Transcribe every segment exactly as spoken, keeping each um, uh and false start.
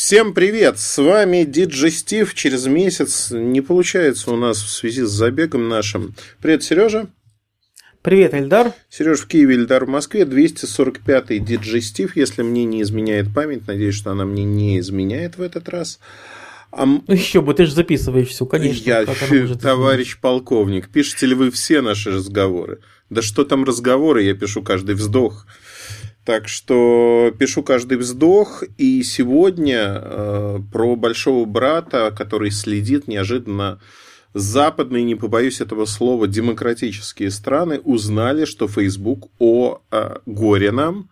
Всем привет! С вами Диджестив. Через месяц не получается у нас в связи с забегом нашим. Привет, Сережа. Привет, Эльдар. Сереж в Киеве, Эльдар в Москве. двести сорок пятый Диджестив, если мне не изменяет память. Надеюсь, что она мне не изменяет в этот раз. А... Еще бы, ты же записываешь все, конечно. Я, товарищ изменить. Полковник, пишете ли вы все наши разговоры? Да что там разговоры, я пишу каждый вздох. Так что пишу каждый вздох, и сегодня э, про большого брата, который следит неожиданно западные, не побоюсь этого слова, демократические страны, узнали, что Facebook о э, горе нам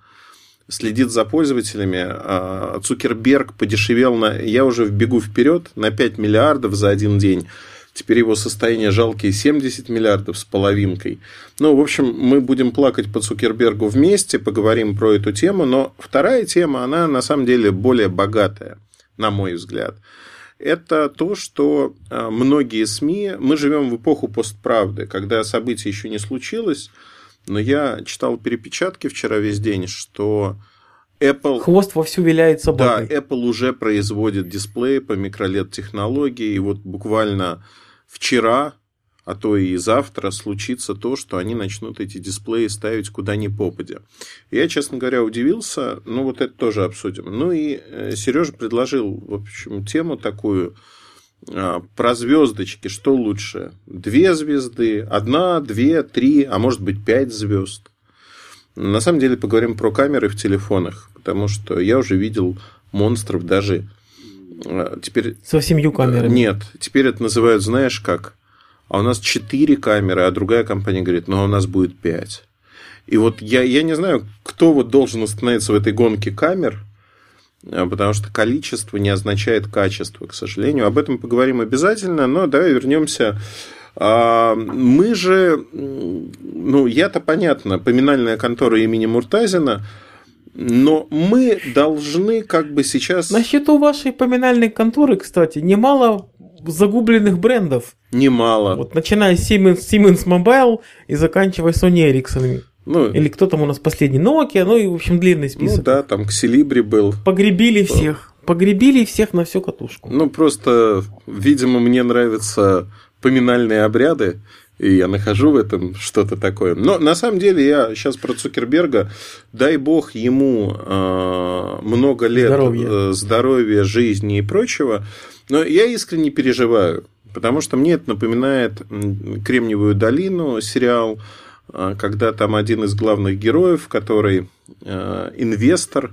следит за пользователями. Э, Цукерберг подешевел, на, я уже бегу вперед, на пять миллиардов за один день. Теперь его состояние жалкие семьдесят миллиардов с половинкой. Ну, в общем, мы будем плакать по Цукербергу вместе, поговорим про эту тему. Но вторая тема, она на самом деле более богатая, на мой взгляд. Это то, что многие СМИ... Мы живем в эпоху постправды, когда событие еще не случилось. Но я читал перепечатки вчера весь день, что... Apple, хвост вовсю виляет собакой. Да, Apple уже производит дисплеи по микролед технологии. И вот буквально вчера, а то и завтра, случится то, что они начнут эти дисплеи ставить куда ни попадя. Я, честно говоря, удивился. Ну, вот это тоже обсудим. Ну, и Сережа предложил, в общем, тему такую про звездочки. Что лучше? Две звезды, одна, две, три, а может быть, пять звезд. На самом деле поговорим про камеры в телефонах, потому что я уже видел монстров даже теперь... Со семью камерами. Нет, теперь это называют, знаешь как, а у нас четыре камеры, а другая компания говорит, ну, а у нас будет пять. И вот я, я не знаю, кто вот должен остановиться в этой гонке камер, потому что количество не означает качество, к сожалению. Об этом поговорим обязательно, но давай вернемся... Мы же, ну, я-то понятно, поминальная контора имени Муртазина, но мы должны как бы сейчас... На счету вашей поминальной конторы, кстати, немало загубленных брендов. Немало. Вот, начиная с Siemens, Siemens Mobile и заканчивая Sony Ericsson. Ну, или кто там у нас последний? Nokia, ну и, в общем, длинный список. Ну да, там Xelibra был. Погребили да. всех. Погребили всех на всю катушку. Ну, просто, видимо, мне нравится... поминальные обряды, и я нахожу в этом что-то такое. Но на самом деле я сейчас про Цукерберга, дай бог ему э, много лет здоровья. здоровья, жизни и прочего, но я искренне переживаю, потому что мне это напоминает «Кремниевую долину», сериал, когда там один из главных героев, который э, инвестор,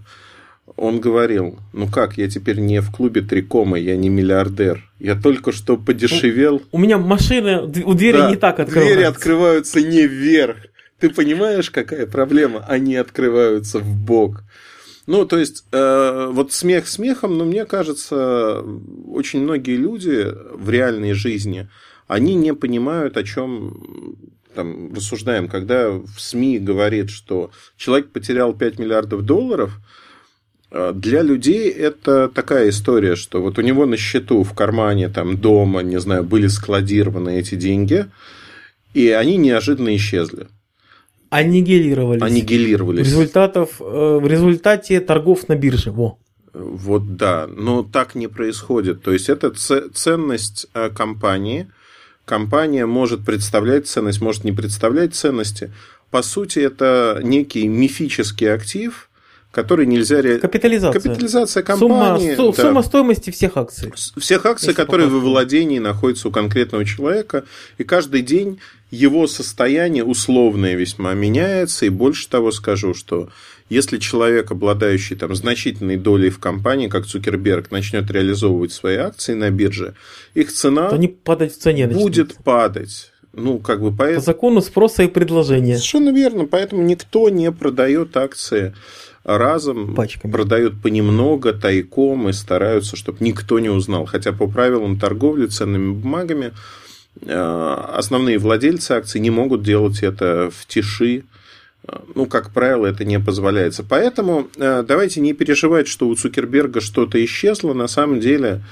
он говорил, ну как, я теперь не в клубе Трикома, я не миллиардер. Я только что подешевел. У меня машина, у двери да, не так открываются. Двери открываются не вверх. Ты понимаешь, какая проблема? Они открываются в бок. Ну, то есть, э, вот смех смехом, но мне кажется, очень многие люди в реальной жизни, они не понимают, о чем... Там, рассуждаем, когда в СМИ говорит, что человек потерял пять миллиардов долларов, для людей это такая история, что вот у него на счету в кармане там, дома, не знаю, были складированы эти деньги, и они неожиданно исчезли. Аннигилировались. Аннигилировались. Результатов, в результате торгов на бирже. Во. Вот да, но так не происходит. То есть, это ценность компании. Компания может представлять ценность, может не представлять ценности. По сути, это некий мифический актив, который нельзя реализовать. Капитализация. Капитализация компании. Сумма, да. сумма стоимости всех акций. Всех акций, Если которые показываю. во владении находятся у конкретного человека. И каждый день его состояние условное весьма меняется. И больше того скажу, что если человек, обладающий там, значительной долей в компании, как Цукерберг, начнет реализовывать свои акции на бирже, их цена То они падать в цене будет начнут. падать. Ну, как бы поэтому... По закону спроса и предложения. Совершенно верно. Поэтому никто не продает акции разом, пачками. Продают понемногу, тайком и стараются, чтобы никто не узнал. Хотя по правилам торговли ценными бумагами основные владельцы акций не могут делать это в тиши. Ну, как правило, это не позволяется. Поэтому давайте не переживать, что у Цукерберга что-то исчезло. На самом деле,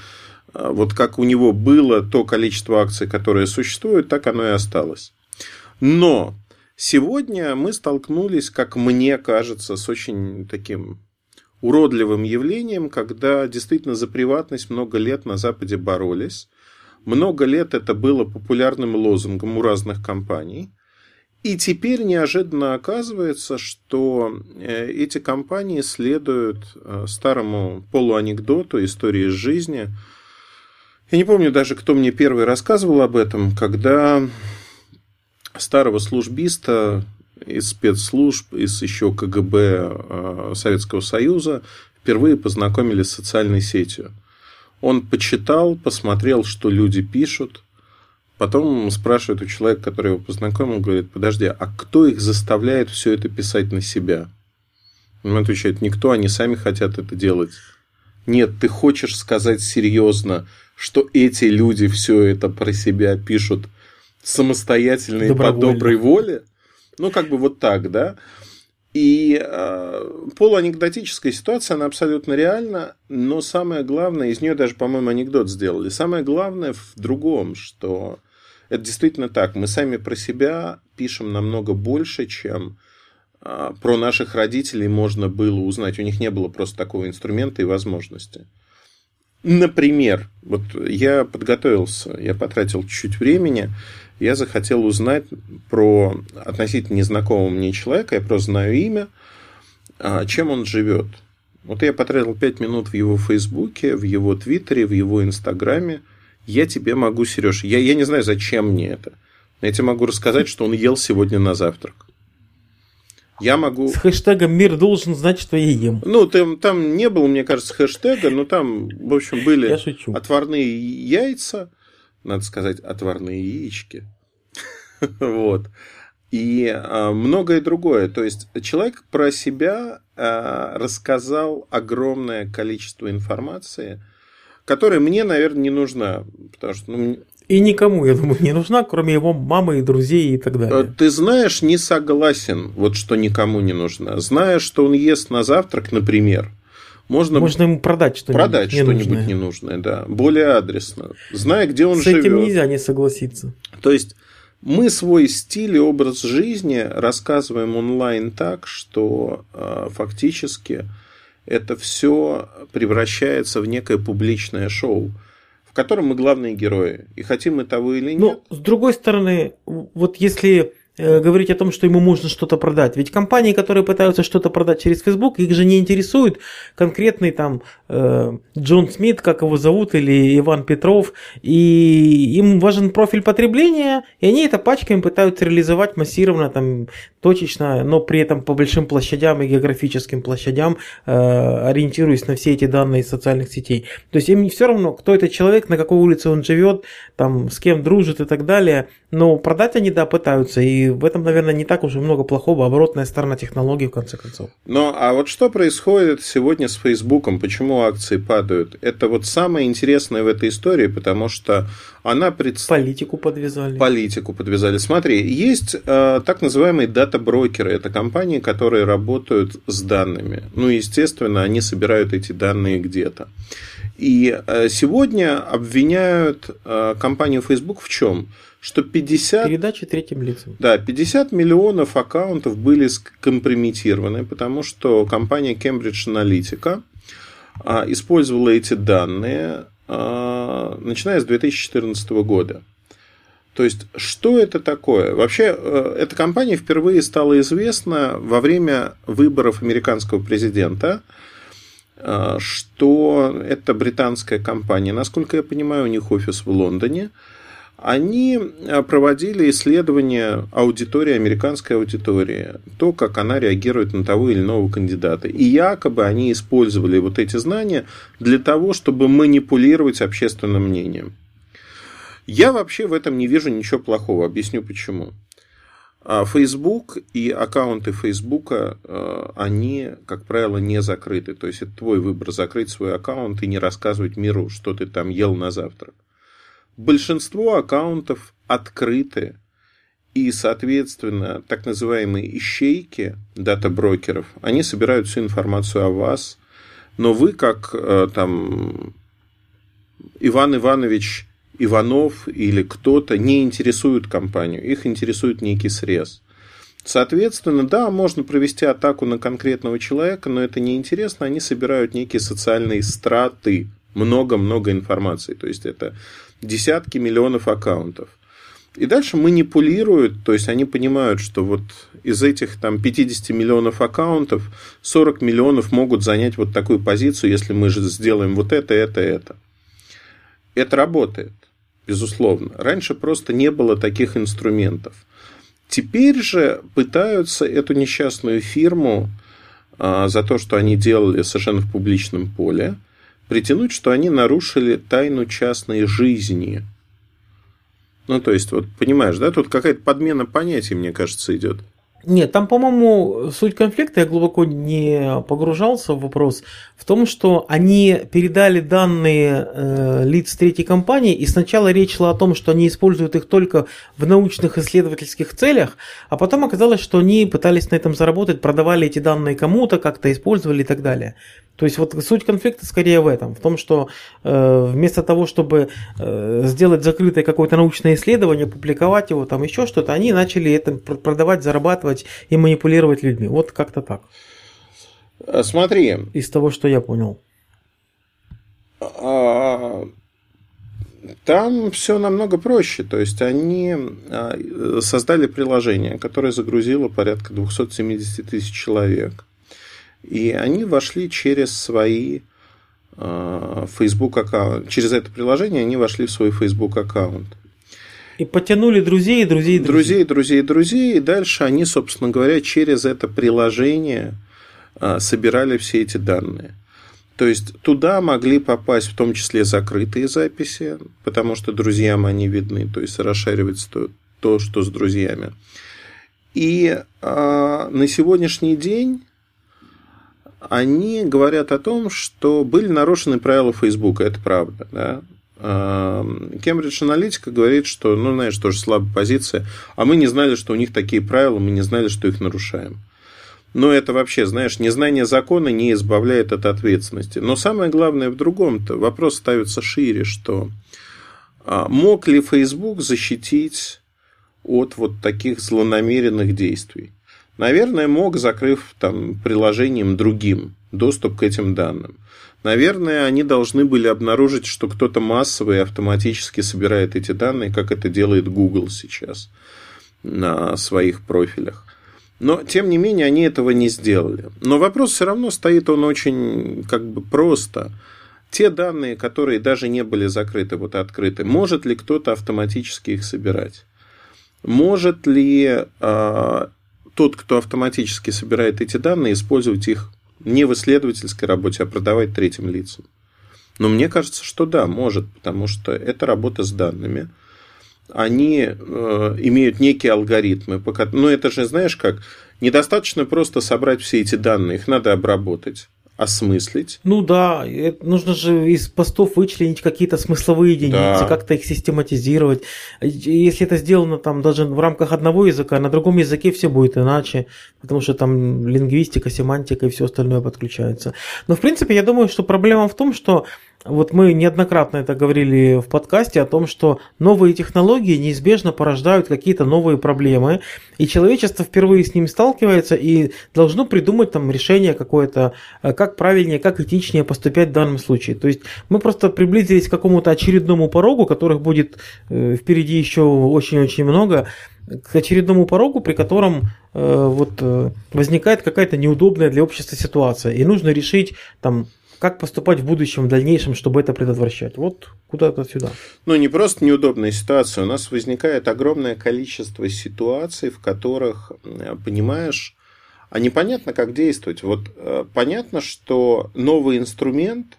вот как у него было то количество акций, которые существуют, так оно и осталось. Но... Сегодня мы столкнулись, как мне кажется, с очень таким уродливым явлением, когда действительно за приватность много лет на Западе боролись. Много лет это было популярным лозунгом у разных компаний. И теперь неожиданно оказывается, что эти компании следуют старому полуанекдоту, истории из жизни. Я не помню даже, кто мне первый рассказывал об этом, когда старого службиста из спецслужб, из еще КГБ Советского Союза впервые познакомили с социальной сетью. Он почитал, посмотрел, что люди пишут. Потом спрашивает у человека, который его познакомил, говорит: подожди, а кто их заставляет все это писать на себя? Он отвечает: никто, они сами хотят это делать. Нет, ты хочешь сказать серьезно, что эти люди все это про себя пишут самостоятельно и по доброй воле? Ну, как бы вот так, да? И э, полуанекдотическая ситуация, она абсолютно реальна, но самое главное, из нее даже, по-моему, анекдот сделали, самое главное в другом, что это действительно так. Мы сами про себя пишем намного больше, чем э, про наших родителей можно было узнать. У них не было просто такого инструмента и возможности. Например, вот я подготовился, я потратил чуть-чуть времени, я захотел узнать про относительно незнакомого мне человека, я просто знаю имя, чем он живет. Вот я потратил пять минут в его Фейсбуке, в его Твиттере, в его Инстаграме. Я тебе могу, Сереж, я, я не знаю, зачем мне это. Я тебе могу рассказать, что он ел сегодня на завтрак. Я могу... С хэштегом «Мир должен знать, что я ем». Ну, там, там не было, мне кажется, хэштега, но там, в общем, были отварные яйца, надо сказать, отварные яички. Вот. И многое другое. То есть, человек про себя рассказал огромное количество информации, которая мне, наверное, не нужна, потому что... Ну, и никому, я думаю, не нужна, кроме его мамы и друзей и так далее. Ты знаешь, не согласен, вот что никому не нужна. Зная, что он ест на завтрак, например, можно, можно ему продать что-нибудь, продать ненужное. что-нибудь ненужное, да, более адресно. Зная, где он живет. С этим нельзя не согласиться. То есть мы свой стиль и образ жизни рассказываем онлайн так, что фактически это все превращается в некое публичное шоу, в котором мы главные герои. И хотим мы того или нет. Но, с другой стороны, вот если э, говорить о том, что ему можно что-то продать, ведь компании, которые пытаются что-то продать через Facebook, их же не интересует конкретный там э, Джон Смит, как его зовут, или Иван Петров, и им важен профиль потребления, и они это пачками пытаются реализовать массированно, там, точечно, но при этом по большим площадям и географическим площадям, э, ориентируясь на все эти данные из социальных сетей. То есть им все равно, кто этот человек, на какой улице он живет, там, с кем дружит и так далее, но продать они, да, пытаются, и в этом, наверное, не так уж и много плохого, оборотная сторона технологий, в конце концов. Ну, а вот что происходит сегодня с Фейсбуком, почему акции падают? Это вот самое интересное в этой истории, потому что она... Пред... Политику подвязали. Политику подвязали. Смотри, есть э, так называемые дата-брокеры. Это компании, которые работают с данными. Ну, естественно, они собирают эти данные где-то. И э, сегодня обвиняют э, компанию Facebook в чем? Что пятьдесят... Передачи третьим лицам. Да, пятьдесят миллионов аккаунтов были скомпрометированы, потому что компания Cambridge Analytica э, использовала эти данные начиная с две тысячи четырнадцатого года. То есть, что это такое? Вообще, эта компания впервые стала известна во время выборов американского президента, что это британская компания. Насколько я понимаю, у них офис в Лондоне. Они проводили исследования аудитории, американской аудитории, то, как она реагирует на того или иного кандидата. И якобы они использовали вот эти знания для того, чтобы манипулировать общественным мнением. Я вообще в этом не вижу ничего плохого. Объясню почему. Facebook и аккаунты Facebook, они, как правило, не закрыты. То есть, это твой выбор закрыть свой аккаунт и не рассказывать миру, что ты там ел на завтрак. Большинство аккаунтов открыты, и, соответственно, так называемые ищейки дата-брокеров, они собирают всю информацию о вас, но вы, как там, Иван Иванович Иванов или кто-то, не интересует компанию, их интересует некий срез. Соответственно, да, можно провести атаку на конкретного человека, но это неинтересно. Они собирают некие социальные страты, много-много информации. То есть, это десятки миллионов аккаунтов. И дальше манипулируют, то есть, они понимают, что вот из этих там, пятьдесят миллионов аккаунтов сорок миллионов могут занять вот такую позицию, если мы же сделаем вот это, это, это. Это работает, безусловно. Раньше просто не было таких инструментов. Теперь же пытаются эту несчастную фирму а, за то, что они делали совершенно в публичном поле, притянуть, что они нарушили тайну частной жизни. Ну, то есть, вот понимаешь, да, тут какая-то подмена понятий, мне кажется, идет. Нет, там, по-моему, суть конфликта, я глубоко не погружался в вопрос, в том, что они передали данные э, лиц третьей компании, и сначала речь шла о том, что они используют их только в научных исследовательских целях, а потом оказалось, что они пытались на этом заработать, продавали эти данные кому-то, как-то использовали и так далее. То есть, вот суть конфликта скорее в этом, в том, что э, вместо того, чтобы э, сделать закрытое какое-то научное исследование, публиковать его, там еще что-то, они начали это продавать, зарабатывать и манипулировать людьми. Вот как-то так. Смотри. Из того, что я понял. Там все намного проще. То есть, они создали приложение, которое загрузило порядка двести семьдесят тысяч человек. И они вошли через свои Facebook аккаунты. Через это приложение они вошли в свой Facebook аккаунт. И потянули друзей, друзей, друзей. Друзей, друзей, друзей. И дальше они, собственно говоря, через это приложение собирали все эти данные. То есть, туда могли попасть в том числе закрытые записи, потому что друзьям они видны. То есть, расшаривается то, то что с друзьями. И а, на сегодняшний день они говорят о том, что были нарушены правила Фейсбука. Это правда, да? Cambridge Analytica говорит, что, ну, знаешь, тоже слабая позиция, а мы не знали, что у них такие правила, мы не знали, что их нарушаем. Но это вообще, знаешь, незнание закона не избавляет от ответственности. Но самое главное в другом-то. Вопрос ставится шире, что мог ли Facebook защитить от вот таких злонамеренных действий? Наверное, мог, закрыв там, приложением другим доступ к этим данным. Наверное, они должны были обнаружить, что кто-то массово и автоматически собирает эти данные, как это делает Google сейчас на своих профилях. Но, тем не менее, они этого не сделали. Но вопрос все равно стоит, он очень как бы просто. Те данные, которые даже не были закрыты, вот открыты, может ли кто-то автоматически их собирать? Может ли э, тот, кто автоматически собирает эти данные, использовать их не в исследовательской работе, а продавать третьим лицам? Но мне кажется, что да, может, потому что это работа с данными. Они э, имеют некие алгоритмы. Пока... Ну, это же, знаешь как, недостаточно просто собрать все эти данные, их надо обработать, осмыслить. Ну да, нужно же из постов вычленить какие-то смысловые единицы, да. Как-то их систематизировать. Если это сделано там даже в рамках одного языка, на другом языке все будет иначе, потому что там лингвистика, семантика и все остальное подключается. Но в принципе я думаю, что проблема в том, что вот мы неоднократно это говорили в подкасте о том, что новые технологии неизбежно порождают какие-то новые проблемы, и человечество впервые с ними сталкивается и должно придумать там решение какое-то, как правильнее, как этичнее поступать в данном случае. То есть мы просто приблизились к какому-то очередному порогу, которых будет впереди еще очень-очень много, к очередному порогу, при котором э, вот, э, возникает какая-то неудобная для общества ситуация, и нужно решить там, как поступать в будущем, в дальнейшем, чтобы это предотвращать? Вот куда-то сюда. Ну, не просто неудобная ситуация. У нас возникает огромное количество ситуаций, в которых, понимаешь, а непонятно, как действовать. Вот понятно, что новый инструмент,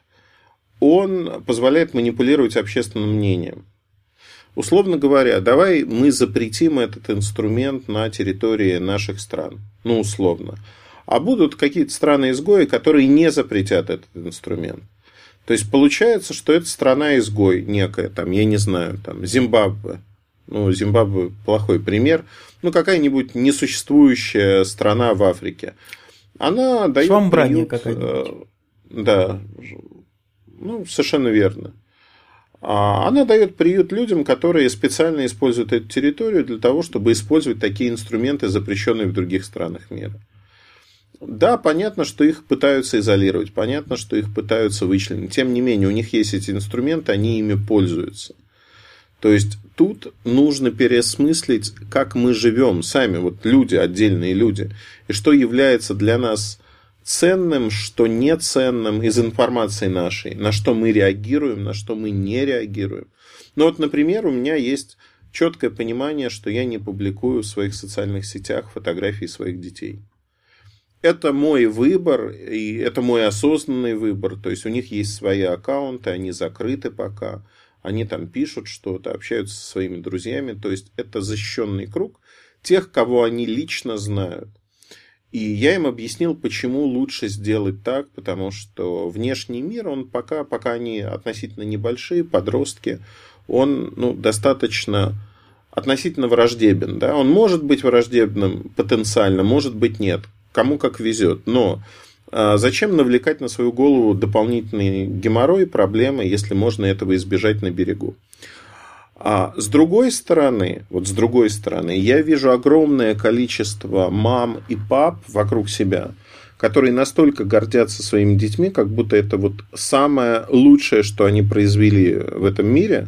он позволяет манипулировать общественным мнением. Условно говоря, давай мы запретим этот инструмент на территории наших стран. Ну, условно. А будут какие-то страны-изгои, которые не запретят этот инструмент. То есть, получается, что это страна-изгой некая, там, я не знаю, там, Зимбабве. Ну, Зимбабве плохой пример. Ну, какая-нибудь несуществующая страна в Африке. Она дает... Швамбрания какая-нибудь. Да. Ну, совершенно верно. Она дает приют людям, которые специально используют эту территорию для того, чтобы использовать такие инструменты, запрещенные в других странах мира. Да, понятно, что их пытаются изолировать, понятно, что их пытаются вычленить. Тем не менее, у них есть эти инструменты, они ими пользуются. То есть, тут нужно переосмыслить, как мы живем сами, вот люди, отдельные люди, и что является для нас ценным, что не ценным из информации нашей, на что мы реагируем, на что мы не реагируем. Ну вот, например, у меня есть четкое понимание, что я не публикую в своих социальных сетях фотографии своих детей. Это мой выбор, и это мой осознанный выбор. То есть у них есть свои аккаунты, они закрыты пока, они там пишут что-то, общаются со своими друзьями. То есть это защищенный круг тех, кого они лично знают. И я им объяснил, почему лучше сделать так, потому что внешний мир, он пока, пока они относительно небольшие, подростки, он ну, достаточно относительно враждебен. Да? Он может быть враждебным потенциально, может быть нет, кому как везет. Но а зачем навлекать на свою голову дополнительные геморрой, проблемы, если можно этого избежать на берегу? А с другой стороны, вот с другой стороны, я вижу огромное количество мам и пап вокруг себя, которые настолько гордятся своими детьми, как будто это вот самое лучшее, что они произвели в этом мире,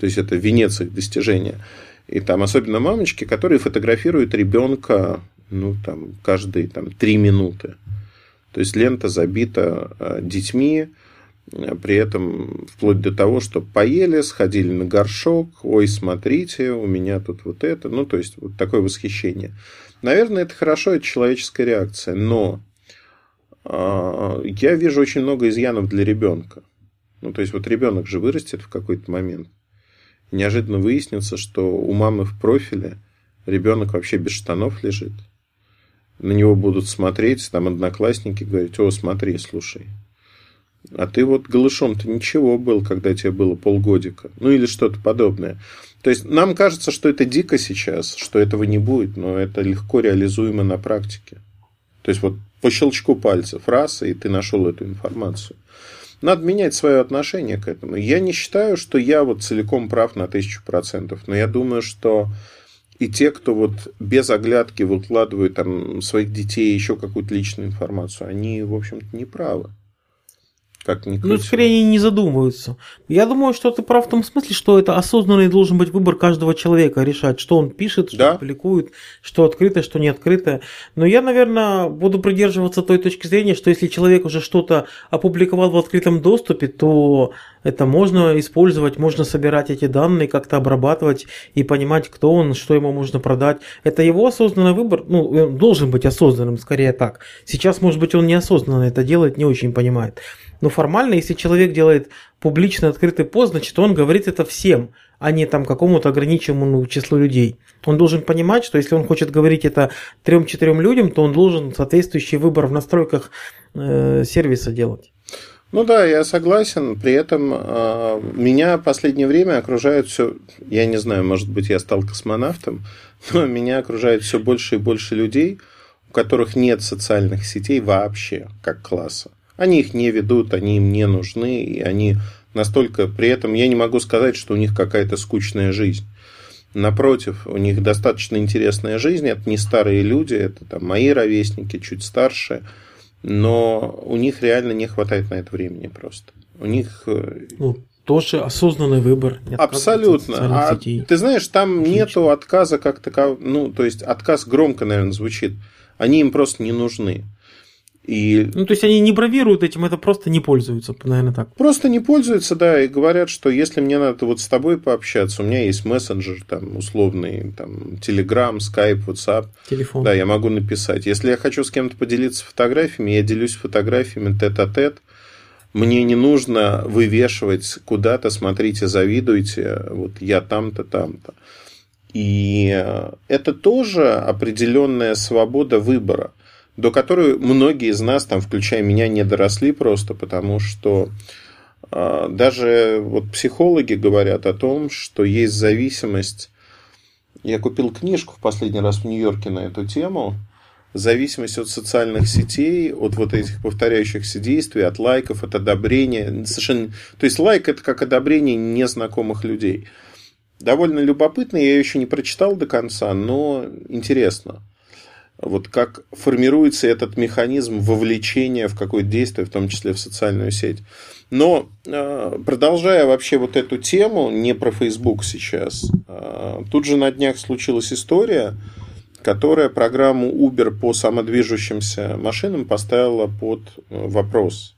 то есть это венец их достижения. И там особенно мамочки, которые фотографируют ребенка, ну, там, каждые там, три минуты. То есть лента забита детьми. При этом вплоть до того, что поели, сходили на горшок, ой, смотрите, у меня тут вот это. Ну, то есть, вот такое восхищение. Наверное, это хорошо, это человеческая реакция. Но э, я вижу очень много изъянов для ребенка. Ну, то есть, вот ребенок же вырастет в какой-то момент. Неожиданно выяснится, что у мамы в профиле ребенок вообще без штанов лежит. На него будут смотреть, там, одноклассники говорить, о, смотри, слушай. А ты вот голышом-то ничего был, когда тебе было полгодика. Ну, или что-то подобное. То есть, нам кажется, что это дико сейчас, что этого не будет, но это легко реализуемо на практике. То есть, вот по щелчку пальцев раз, и ты нашел эту информацию. Надо менять свое отношение к этому. Я не считаю, что я вот целиком прав на тысячу процентов, но я думаю, что и те, кто вот без оглядки выкладывают там своих детей еще какую-то личную информацию, они, в общем-то, не правы. Как ни крути. Ну, скорее, они не задумываются. Я думаю, что ты прав в том смысле, что это осознанный должен быть выбор каждого человека решать, что он пишет, что да? он публикует, что открытое, что не открытое. Но я, наверное, буду придерживаться той точки зрения, что если человек уже что-то опубликовал в открытом доступе, то это можно использовать, можно собирать эти данные, как-то обрабатывать и понимать, кто он, что ему можно продать. Это его осознанный выбор, ну, он должен быть осознанным, скорее так. Сейчас, может быть, он неосознанно это делает, не очень понимает. Но формально, если человек делает публично открытый пост, значит, он говорит это всем, а не там какому-то ограниченному числу людей. Он должен понимать, что если он хочет говорить это трем-четырем людям, то он должен соответствующий выбор в настройках э, сервиса делать. Ну да, я согласен. При этом э, меня в последнее время окружают все... Я не знаю, может быть, я стал космонавтом, но меня окружает все больше и больше людей, у которых нет социальных сетей вообще как класса. Они их не ведут, они им не нужны, и они настолько... При этом я не могу сказать, что у них какая-то скучная жизнь. Напротив, у них достаточно интересная жизнь. Это не старые люди, это там мои ровесники, чуть старше. Но у них реально не хватает на это времени просто. У них... Ну, тоже осознанный выбор. Абсолютно. А, ты знаешь, там Отлично. Нету отказа как такового. Ну, то есть, отказ громко, наверное, звучит. Они им просто не нужны. И... Ну, то есть, они не бравируют этим, это просто не пользуются, наверное, так. Просто не пользуются, да, и говорят, что если мне надо вот с тобой пообщаться, у меня есть мессенджер, там, условный, там, Telegram, Skype, WhatsApp. Телефон. Да, я могу написать. Если я хочу с кем-то поделиться фотографиями, я делюсь фотографиями тет-а-тет. Мне не нужно вывешивать куда-то, смотрите, завидуйте, вот я там-то, там-то. И это тоже определенная свобода выбора, до которой многие из нас, там, включая меня, не доросли просто, потому что э, даже вот психологи говорят о том, что есть зависимость. Я купил книжку в последний раз в Нью-Йорке на эту тему зависимость от социальных сетей, от вот этих повторяющихся действий, от лайков, от одобрения. Совершенно... То есть лайк – это как одобрение незнакомых людей. Довольно любопытно, я еще не прочитал до конца, но интересно. Вот как формируется этот механизм вовлечения в какое-то действие, в том числе в социальную сеть. Но продолжая вообще вот эту тему, не про Facebook сейчас, тут же на днях случилась история, которая программу Uber по самодвижущимся машинам поставила под вопрос.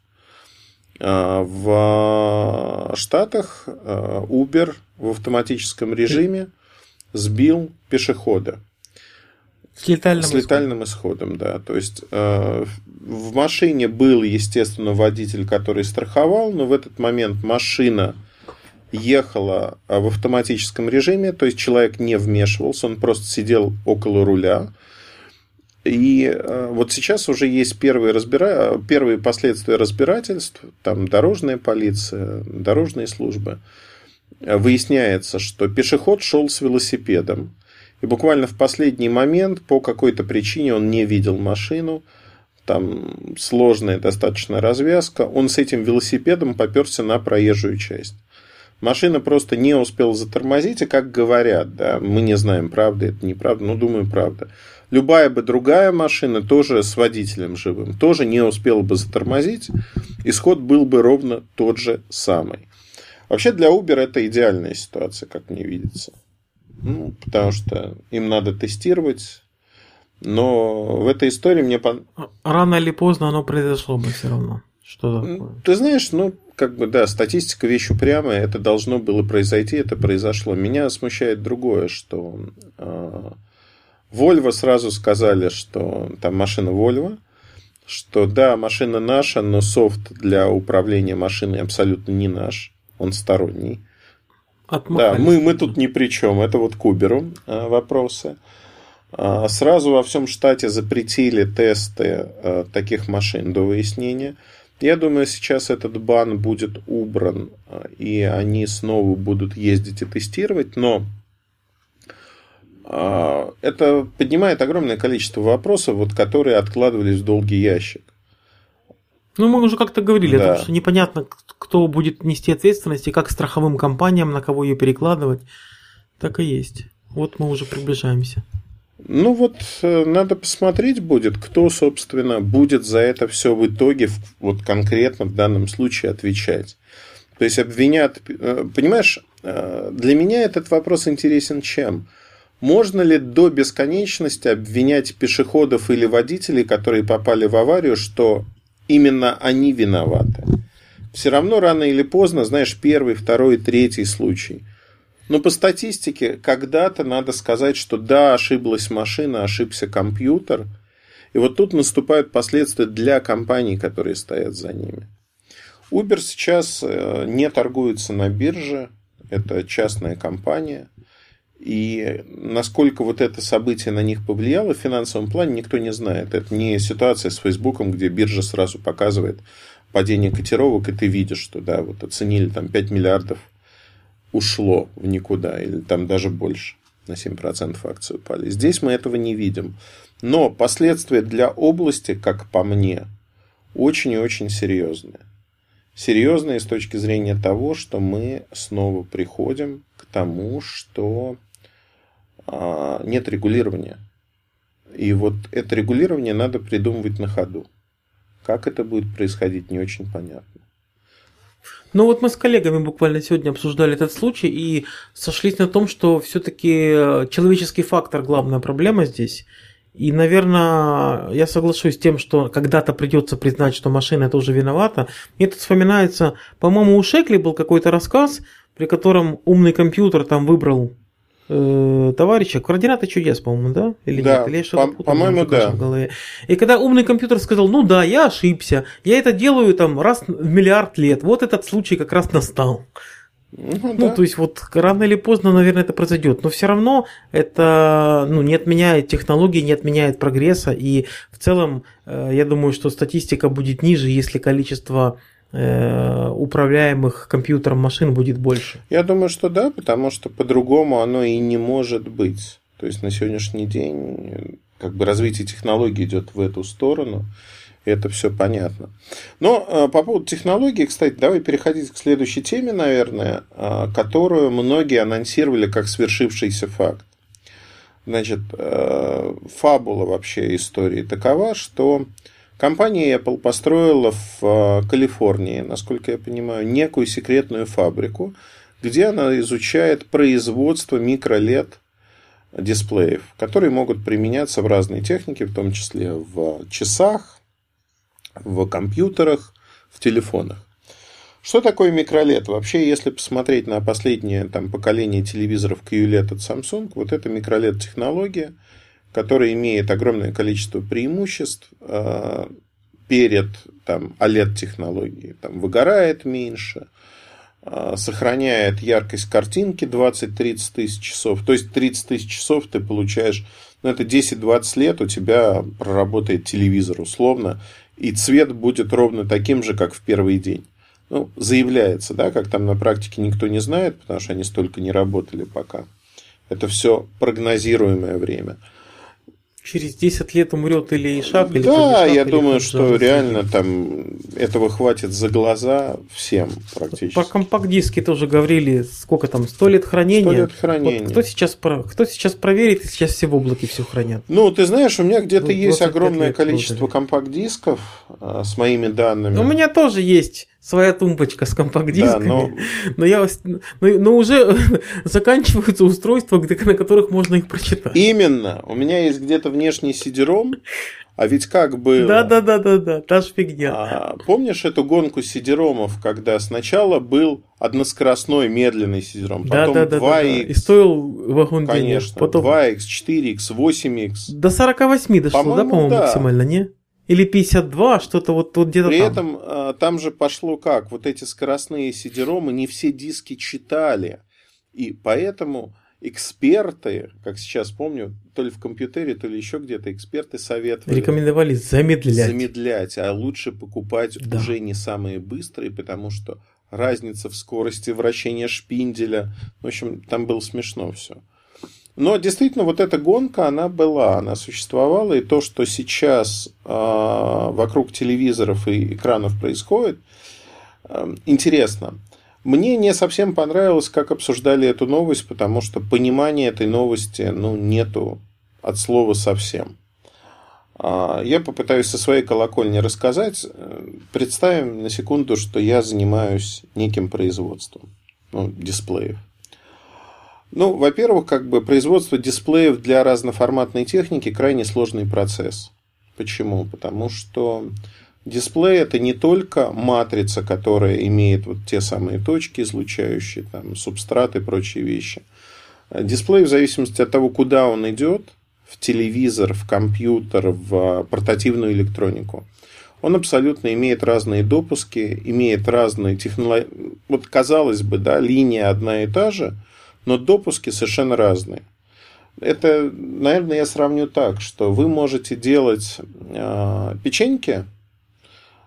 В Штатах Uber в автоматическом режиме сбил пешехода. С летальным, с летальным исходом. исходом, да. То есть э, в машине был, естественно, водитель, который страховал, но в этот момент машина ехала в автоматическом режиме, то есть человек не вмешивался, он просто сидел около руля. И э, вот сейчас уже есть первые, разбира... первые последствия разбирательств, там дорожная полиция, дорожные службы. Выясняется, что пешеход шел с велосипедом. И буквально в последний момент по какой-то причине он не видел машину, там сложная достаточно развязка, он с этим велосипедом попёрся на проезжую часть. Машина просто не успела затормозить, и, как говорят, да, мы не знаем, правда это, неправда, но думаю, правда. Любая бы другая машина, тоже с водителем живым, тоже не успела бы затормозить, исход был бы ровно тот же самый. Вообще для Uber это идеальная ситуация, как мне видится. Ну, потому что им надо тестировать. Но в этой истории мне... Рано или поздно оно произошло бы все равно. Что такое? Ты знаешь, ну, как бы, да, статистика вещь упрямая. Это должно было произойти, это произошло. Меня смущает другое, что э, Volvo сразу сказали, что там машина Volvo, что да, машина наша, но софт для управления машиной абсолютно не наш. Он сторонний. Да, мы, мы тут ни при чем. Это вот к Uber вопросы. Сразу во всем штате запретили тесты таких машин до выяснения. Я думаю, сейчас этот бан будет убран, и они снова будут ездить и тестировать. Но это поднимает огромное количество вопросов, вот, которые откладывались в долгий ящик. Ну, мы уже как-то говорили, да. о том, что непонятно, кто будет нести ответственность и как страховым компаниям, на кого ее перекладывать. Так и есть. Вот мы уже приближаемся. Ну, вот надо посмотреть будет, кто, собственно, будет за это все в итоге, вот конкретно в данном случае, отвечать. То есть, обвинят... Понимаешь, для меня этот вопрос интересен чем? Можно ли до бесконечности обвинять пешеходов или водителей, которые попали в аварию, что... Именно они виноваты. Все равно рано или поздно, знаешь, первый, второй, третий случай. Но по статистике когда-то надо сказать, что да, ошиблась машина, ошибся компьютер. И вот тут наступают последствия для компаний, которые стоят за ними. Uber сейчас не торгуется на бирже. Это частная компания. И насколько вот это событие на них повлияло в финансовом плане, никто не знает. Это не ситуация с Фейсбуком, где биржа сразу показывает падение котировок, и ты видишь, что да, вот оценили там пять миллиардов ушло в никуда, или там даже больше, на семь процентов акции упали. Здесь мы этого не видим. Но последствия для области, как по мне, очень и очень серьезные. Серьезные с точки зрения того, что мы снова приходим к тому, что нет регулирования. И вот это регулирование надо придумывать на ходу. Как это будет происходить, не очень понятно. Ну вот мы с коллегами буквально сегодня обсуждали этот случай и сошлись на том, что все-таки человеческий фактор главная проблема здесь. И, наверное, я соглашусь с тем, что когда-то придется признать, что машина тоже виновата. Мне тут вспоминается, по-моему, у Шекли был какой-то рассказ, при котором умный компьютер там выбрал товарища, координаты чудес, по-моему, да? Или да, нет? Или я что-то по- по-моему, да. В голове. И когда умный компьютер сказал, ну да, я ошибся, я это делаю там раз в миллиард лет, вот этот случай как раз настал. Ну, ну да. То есть, вот рано или поздно, наверное, это произойдет. Но все равно это ну, не отменяет технологии, не отменяет прогресса. И в целом, я думаю, что статистика будет ниже, если количество управляемых компьютером машин будет больше. Я думаю, что да, потому что по-другому оно и не может быть. То есть на сегодняшний день как бы развитие технологий идет в эту сторону. Это все понятно. Но по поводу технологий, кстати, давай переходить к следующей теме, наверное, которую многие анонсировали как свершившийся факт. Значит, фабула вообще истории такова, что компания Apple построила в Калифорнии, насколько я понимаю, некую секретную фабрику, где она изучает производство микролед дисплеев, которые могут применяться в разной технике, в том числе в часах, в компьютерах, в телефонах. Что такое микролед? Вообще, если посмотреть на последнее там, поколение телевизоров кью лед от Samsung, вот это микролед-технология, которая имеет огромное количество преимуществ э, перед там, о лед-технологией. Там, выгорает меньше, э, сохраняет яркость картинки двадцать-тридцать тысяч часов. То есть тридцать тысяч часов ты получаешь, ну, это десять-двадцать лет у тебя проработает телевизор условно, и цвет будет ровно таким же, как в первый день. Ну, заявляется, да, как там на практике никто не знает, потому что они столько не работали пока. Это все прогнозируемое время. Через десять лет умрет или Ишак, или Да, я думаю, что реально там этого хватит за глаза всем практически. Про компакт-диски тоже говорили, сколько там, сто лет хранения. сто лет хранения. Вот кто, сейчас, кто сейчас проверит, сейчас все в облаке все хранят. Ну, ты знаешь, у меня где-то есть огромное количество продали. компакт-дисков а, с моими данными. У меня тоже есть своя тумбочка с компакт-дисками, да, но... Но, я, но, но уже заканчиваются устройства, на которых можно их прочитать. Именно. У меня есть где-то внешний си ди ром, а ведь как бы... Да-да-да-да, та же фигня. А, помнишь эту гонку си ди ромов, когда сначала был односкоростной медленный си ди ром, потом да, да, два икс... Да, да. И стоил вагон денег. Конечно, потом... два икс, четыре икс, восемь икс. До сорок восемь дошло, по-моему, да, по-моему, да. максимально, не? Или пятьдесят два, что-то вот, вот где-то При там. При этом там же пошло как? Вот эти скоростные си ди ромы не все диски читали. И поэтому эксперты, как сейчас помню, то ли в компьютере, то ли еще где-то, эксперты советовали... Рекомендовали замедлять. Замедлять, а лучше покупать да. уже не самые быстрые, потому что разница в скорости вращения шпинделя... В общем, там было смешно все. Но действительно, вот эта гонка, она была, она существовала, и то, что сейчас э, вокруг телевизоров и экранов происходит, э, интересно. Мне не совсем понравилось, как обсуждали эту новость, потому что понимания этой новости, ну, нету от слова совсем. Э, я попытаюсь со своей колокольни рассказать. Представим на секунду, что я занимаюсь неким производством, ну, дисплеев. Ну, во-первых, как бы производство дисплеев для разноформатной техники крайне сложный процесс. Почему? Потому что дисплей – это не только матрица, которая имеет вот те самые точки, излучающие, там, субстрат и прочие вещи. Дисплей, в зависимости от того, куда он идет, в телевизор, в компьютер, в портативную электронику, он абсолютно имеет разные допуски, имеет разные технологии. Вот, казалось бы, да, линия одна и та же, но допуски совершенно разные. Это, наверное, я сравню так, что вы можете делать э, печеньки,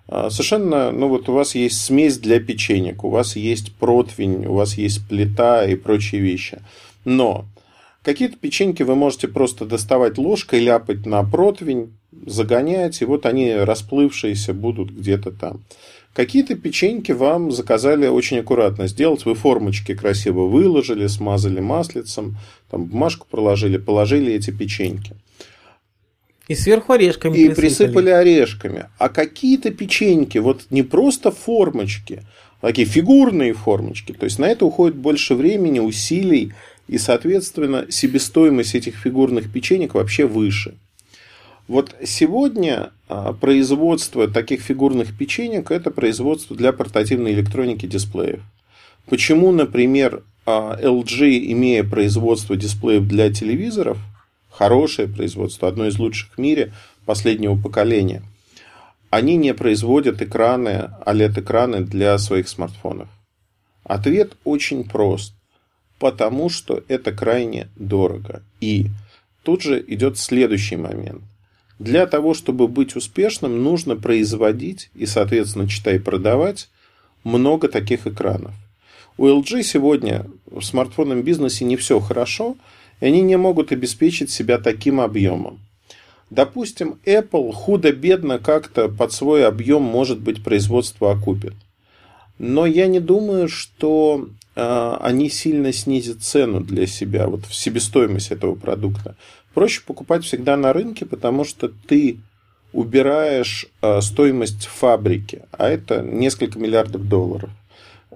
э, совершенно, ну вот у вас есть смесь для печенек, у вас есть противень, у вас есть плита и прочие вещи. Но какие-то печеньки вы можете просто доставать ложкой, ляпать на противень, загонять, и вот они расплывшиеся будут где-то там. Какие-то печеньки вам заказали очень аккуратно сделать. Вы формочки красиво выложили, смазали маслицем, там бумажку проложили, положили эти печеньки. И сверху орешками присыпали. И присыпали орешками. А какие-то печеньки, вот не просто формочки, а такие фигурные формочки. То есть, на это уходит больше времени, усилий, и, соответственно, себестоимость этих фигурных печенек вообще выше. Вот сегодня производство таких фигурных печенек – это производство для портативной электроники дисплеев. Почему, например, эл джи, имея производство дисплеев для телевизоров, хорошее производство, одно из лучших в мире последнего поколения, они не производят экраны, о лед-экраны для своих смартфонов? Ответ очень прост. Потому что это крайне дорого. И тут же идет следующий момент. Для того, чтобы быть успешным, нужно производить и, соответственно, читай, продавать много таких экранов. У эл джи сегодня в смартфонном бизнесе не все хорошо, и они не могут обеспечить себя таким объемом. Допустим, Apple худо-бедно как-то под свой объем, может быть, производство окупит. Но я не думаю, что э, они сильно снизят цену для себя, вот в себестоимость этого продукта. Проще покупать всегда на рынке, потому что ты убираешь э, стоимость фабрики, а это несколько миллиардов долларов.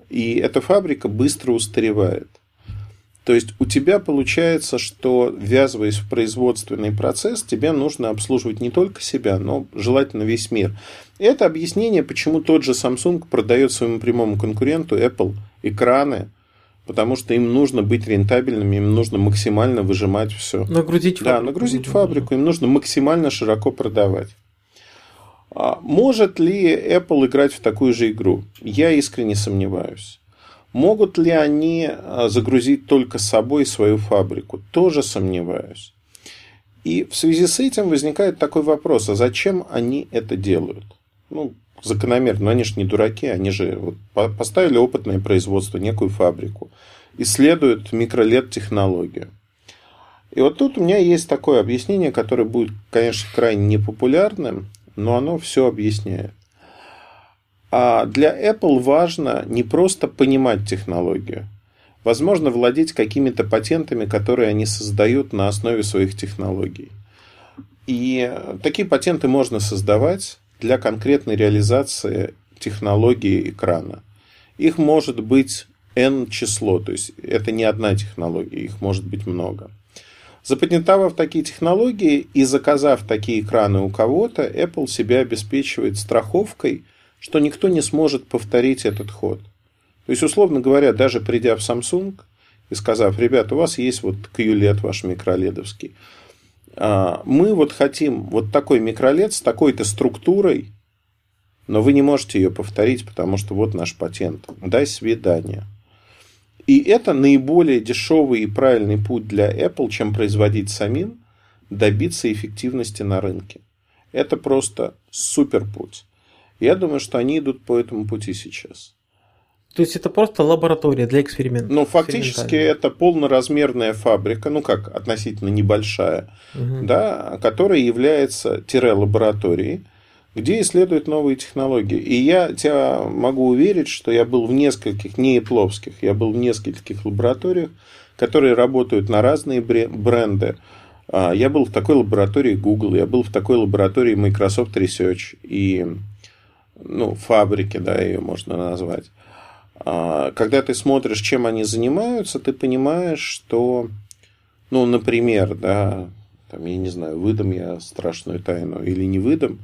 И эта фабрика быстро устаревает. То есть у тебя получается, что, ввязываясь в производственный процесс, тебе нужно обслуживать не только себя, но желательно весь мир. Это объяснение, почему тот же Samsung продает своему прямому конкуренту Apple экраны, потому что им нужно быть рентабельными, им нужно максимально выжимать все. Нагрузить фабрику. Да, нагрузить фабрику, им нужно максимально широко продавать. Может ли Apple играть в такую же игру? Я искренне сомневаюсь. Могут ли они загрузить только собой свою фабрику? Тоже сомневаюсь. И в связи с этим возникает такой вопрос, а зачем они это делают? Ну, закономерно, они же не дураки, они же вот поставили опытное производство, некую фабрику, исследуют микролед-технологию. И вот тут у меня есть такое объяснение, которое будет, конечно, крайне непопулярным, но оно все объясняет. А для Apple важно не просто понимать технологию, возможно, владеть какими-то патентами, которые они создают на основе своих технологий. И такие патенты можно создавать для конкретной реализации технологии экрана. Их может быть N число, то есть это не одна технология, их может быть много. Запатентовав такие технологии и заказав такие экраны у кого-то, Apple себя обеспечивает страховкой, что никто не сможет повторить этот ход. То есть, условно говоря, даже придя в Samsung и сказав, ребята, у вас есть вот кью лед ваш микроледовский, мы вот хотим вот такой микролед с такой-то структурой, но вы не можете ее повторить, потому что вот наш патент. До свидания. И это наиболее дешевый и правильный путь для Apple, чем производить самим, добиться эффективности на рынке. Это просто супер путь. Я думаю, что они идут по этому пути сейчас. То есть это просто лаборатория для экспериментов? Ну, фактически это полноразмерная фабрика, ну как, относительно небольшая, угу. да, которая является тире-лабораторией, где исследуют новые технологии. И я тебя могу уверить, что я был в нескольких, не эпловских, я был в нескольких лабораториях, которые работают на разные бренды. Я был в такой лаборатории Google, я был в такой лаборатории Microsoft Research и... ну, фабрики, да, ее можно назвать. Когда ты смотришь, чем они занимаются, ты понимаешь, что, ну, например, да, там, я не знаю, выдам я страшную тайну или не выдам.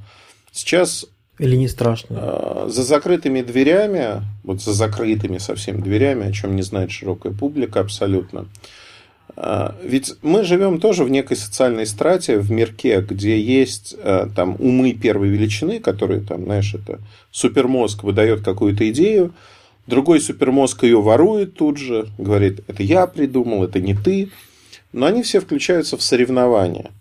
Сейчас... Или не страшно. За закрытыми дверями, вот за закрытыми совсем дверями, о чем не знает широкая публика абсолютно. Ведь мы живем тоже в некой социальной страте, в мирке, где есть там умы первой величины, которые, там, знаешь, это супермозг выдает какую-то идею, другой супермозг ее ворует тут же, говорит, это я придумал, это не ты. Но они все включаются в соревнования.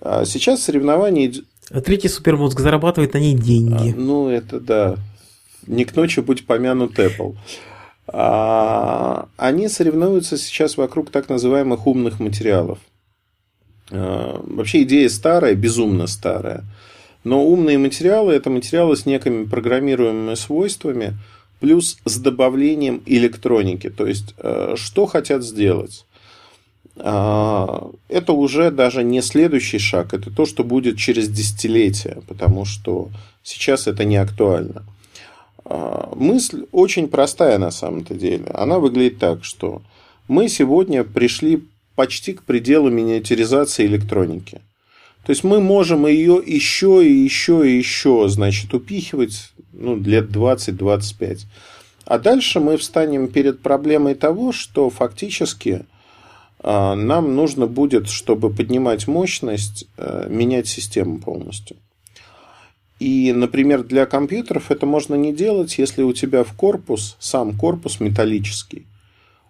Сейчас соревнования... А третий супермозг зарабатывает на ней деньги. Ну, это да. Не к ночи будь помянут Apple. Они соревнуются сейчас вокруг так называемых умных материалов. Вообще идея старая, безумно старая. Но умные материалы – это материалы с некими программируемыми свойствами, плюс с добавлением электроники. То есть, что хотят сделать? Это уже даже не следующий шаг, это то, что будет через десятилетия, потому что сейчас это не актуально. Мысль очень простая на самом-то деле. Она выглядит так, что мы сегодня пришли почти к пределу миниатюризации электроники. То есть мы можем ее еще и еще и еще, значит, упихивать ну, лет двадцать-двадцать пять. А дальше мы встанем перед проблемой того, что фактически нам нужно будет, чтобы поднимать мощность, менять систему полностью. И, например, для компьютеров это можно не делать, если у тебя в корпус, сам корпус металлический,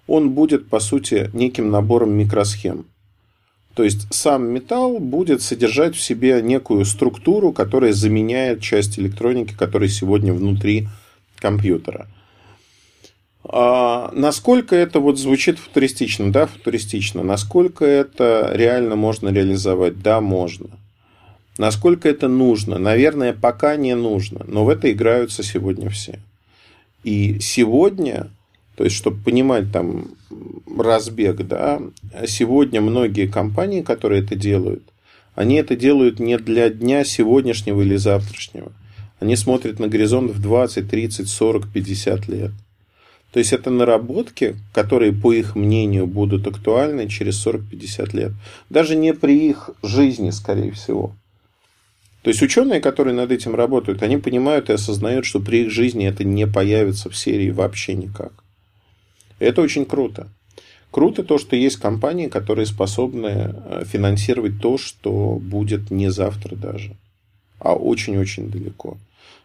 он будет, по сути, неким набором микросхем. То есть, сам металл будет содержать в себе некую структуру, которая заменяет часть электроники, которая сегодня внутри компьютера. А насколько это вот звучит футуристично? Да, футуристично. Насколько это реально можно реализовать? Да, можно. Насколько это нужно? Наверное, пока не нужно. Но в это играются сегодня все. И сегодня, то есть, чтобы понимать там разбег, да, сегодня многие компании, которые это делают, они это делают не для дня сегодняшнего или завтрашнего. Они смотрят на горизонт в двадцать, тридцать, сорок, пятьдесят лет. То есть, это наработки, которые, по их мнению, будут актуальны через сорок-пятьдесят лет. Даже не при их жизни, скорее всего. То есть, ученые, которые над этим работают, они понимают и осознают, что при их жизни это не появится в серии вообще никак. Это очень круто. Круто то, что есть компании, которые способны финансировать то, что будет не завтра даже, а очень-очень далеко.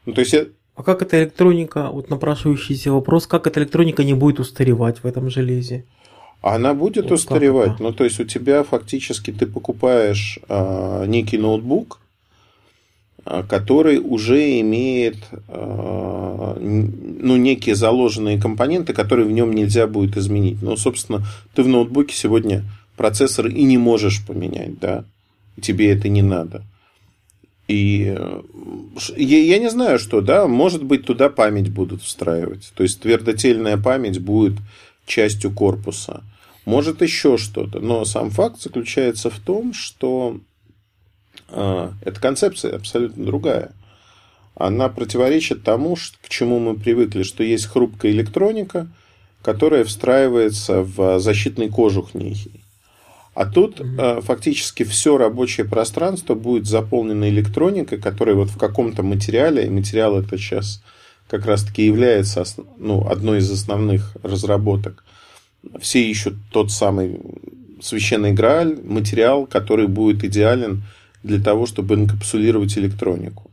Ну, то есть, а как эта электроника, вот напрашивающийся вопрос, как эта электроника не будет устаревать в этом железе? Она будет вот устаревать. Это? Ну, то есть, у тебя фактически ты покупаешь э, некий ноутбук, э, который уже имеет э, ну, некие заложенные компоненты, которые в нем нельзя будет изменить. Ну, собственно, ты в ноутбуке сегодня процессор и не можешь поменять, да? Тебе это не надо. И я не знаю, что, да, может быть, туда память будут встраивать. То есть, твердотельная память будет частью корпуса. Может, еще что-то. Но сам факт заключается в том, что э, эта концепция абсолютно другая. Она противоречит тому, к чему мы привыкли, что есть хрупкая электроника, которая встраивается в защитный кожух нехий. А тут э, фактически все рабочее пространство будет заполнено электроникой, которая вот в каком-то материале, и материал это сейчас как раз-таки является основ, ну, одной из основных разработок. Все ищут тот самый священный грааль, материал, который будет идеален для того, чтобы инкапсулировать электронику.